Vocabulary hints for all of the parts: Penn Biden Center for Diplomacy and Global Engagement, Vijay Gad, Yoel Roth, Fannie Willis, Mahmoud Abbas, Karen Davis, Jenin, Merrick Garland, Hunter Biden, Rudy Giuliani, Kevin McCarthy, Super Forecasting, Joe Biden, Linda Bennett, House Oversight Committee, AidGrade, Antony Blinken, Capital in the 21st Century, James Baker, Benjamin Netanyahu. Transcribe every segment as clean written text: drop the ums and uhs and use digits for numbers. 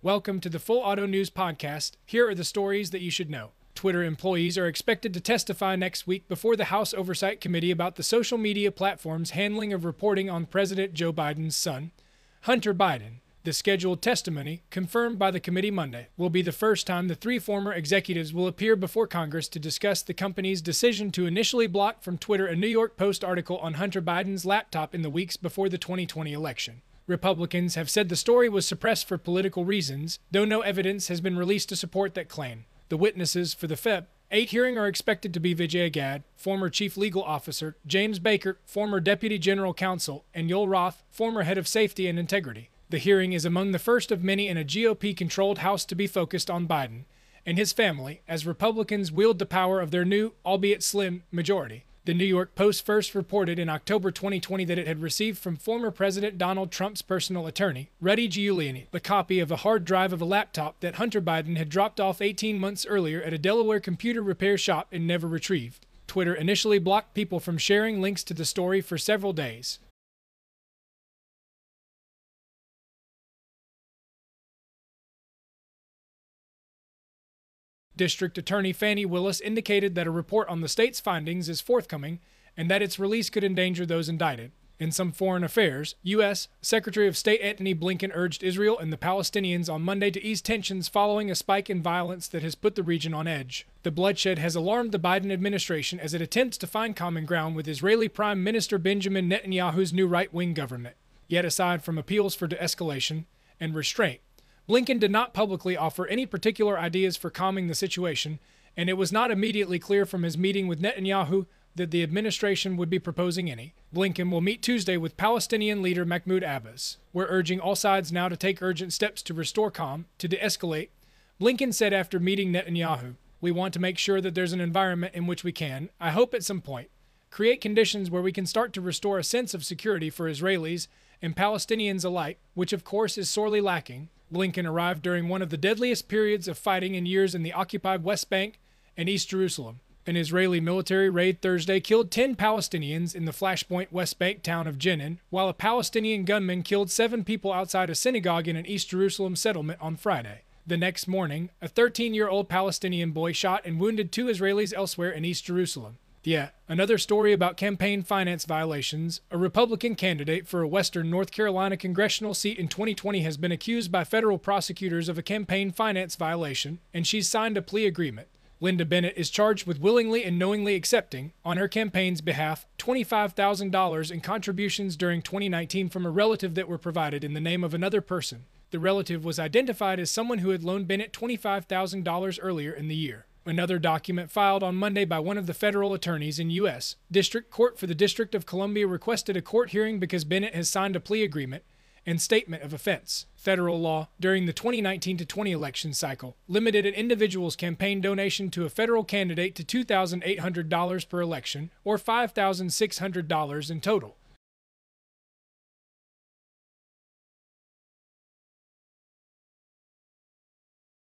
Welcome to the Full Auto News Podcast. Here are the stories that you should know. Twitter employees are expected to testify next week before the House Oversight Committee about the social media platform's handling of reporting on President Joe Biden's son, Hunter Biden. The scheduled testimony, confirmed by the committee Monday, will be the first time the three former executives will appear before Congress to discuss the company's decision to initially block from Twitter a New York Post article on Hunter Biden's laptop in the weeks before the 2020 election. Republicans have said the story was suppressed for political reasons, though no evidence has been released to support that claim. The witnesses for the Feb. 8 hearing are expected to be Vijay Gad, former chief legal officer, James Baker, former deputy general counsel, and Yoel Roth, former head of safety and integrity. The hearing is among the first of many in a GOP-controlled House to be focused on Biden and his family as Republicans wield the power of their new, albeit slim, majority. The New York Post first reported in October 2020 that it had received from former President Donald Trump's personal attorney, Rudy Giuliani, the copy of a hard drive of a laptop that Hunter Biden had dropped off 18 months earlier at a Delaware computer repair shop and never retrieved. Twitter initially blocked people from sharing links to the story for several days. District Attorney Fannie Willis indicated that a report on the state's findings is forthcoming and that its release could endanger those indicted. In some foreign affairs, U.S. Secretary of State Antony Blinken urged Israel and the Palestinians on Monday to ease tensions following a spike in violence that has put the region on edge. The bloodshed has alarmed the Biden administration as it attempts to find common ground with Israeli Prime Minister Benjamin Netanyahu's new right-wing government. Yet aside from appeals for de-escalation and restraint, Blinken did not publicly offer any particular ideas for calming the situation, and it was not immediately clear from his meeting with Netanyahu that the administration would be proposing any. Blinken will meet Tuesday with Palestinian leader Mahmoud Abbas. "We're urging all sides now to take urgent steps to restore calm, to de-escalate," Blinken said after meeting Netanyahu. "We want to make sure that there's an environment in which we can, I hope at some point, create conditions where we can start to restore a sense of security for Israelis and Palestinians alike, which of course is sorely lacking." Blinken arrived during one of the deadliest periods of fighting in years in the occupied West Bank and East Jerusalem. An Israeli military raid Thursday killed 10 Palestinians in the flashpoint West Bank town of Jenin, while a Palestinian gunman killed 7 people outside a synagogue in an East Jerusalem settlement on Friday. The next morning, a 13-year-old Palestinian boy shot and wounded 2 Israelis elsewhere in East Jerusalem. Yet another story about campaign finance violations. A Republican candidate for a Western North Carolina congressional seat in 2020 has been accused by federal prosecutors of a campaign finance violation, and she's signed a plea agreement. Linda Bennett is charged with willingly and knowingly accepting, on her campaign's behalf, $25,000 in contributions during 2019 from a relative that were provided in the name of another person. The relative was identified as someone who had loaned Bennett $25,000 earlier in the year. Another document filed on Monday by one of the federal attorneys in U.S. District Court for the District of Columbia requested a court hearing because Bennett has signed a plea agreement and statement of offense. Federal law, during the 2019-20 election cycle, limited an individual's campaign donation to a federal candidate to $2,800 per election, or $5,600 in total.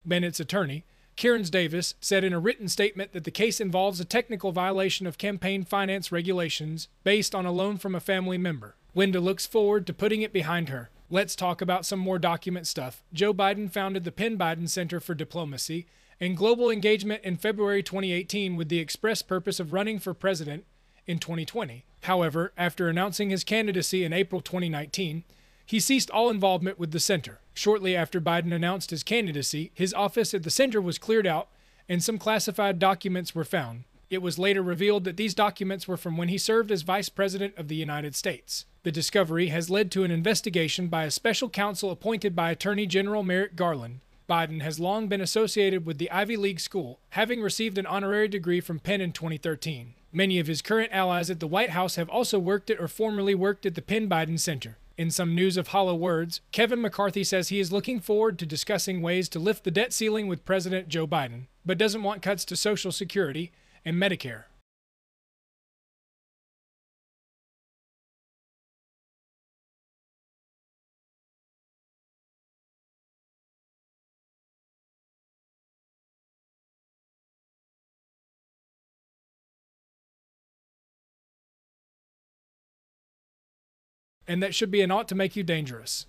Bennett's attorney, Karen Davis, said in a written statement that the case involves a technical violation of campaign finance regulations based on a loan from a family member. Linda looks forward to putting it behind her. Let's talk about some more document stuff. Joe Biden founded the Penn Biden Center for Diplomacy and Global Engagement in February 2018 with the express purpose of running for president in 2020. However, after announcing his candidacy in April 2019, he ceased all involvement with the center. Shortly after Biden announced his candidacy, his office at the center was cleared out and some classified documents were found. It was later revealed that these documents were from when he served as Vice President of the United States. The discovery has led to an investigation by a special counsel appointed by Attorney General Merrick Garland. Biden has long been associated with the Ivy League school, having received an honorary degree from Penn in 2013. Many of his current allies at the White House have also worked at or formerly worked at the Penn Biden Center. In some news of hollow words, Kevin McCarthy says he is looking forward to discussing ways to lift the debt ceiling with President Joe Biden, but doesn't want cuts to Social Security and Medicare. And that should be an ought to make you dangerous.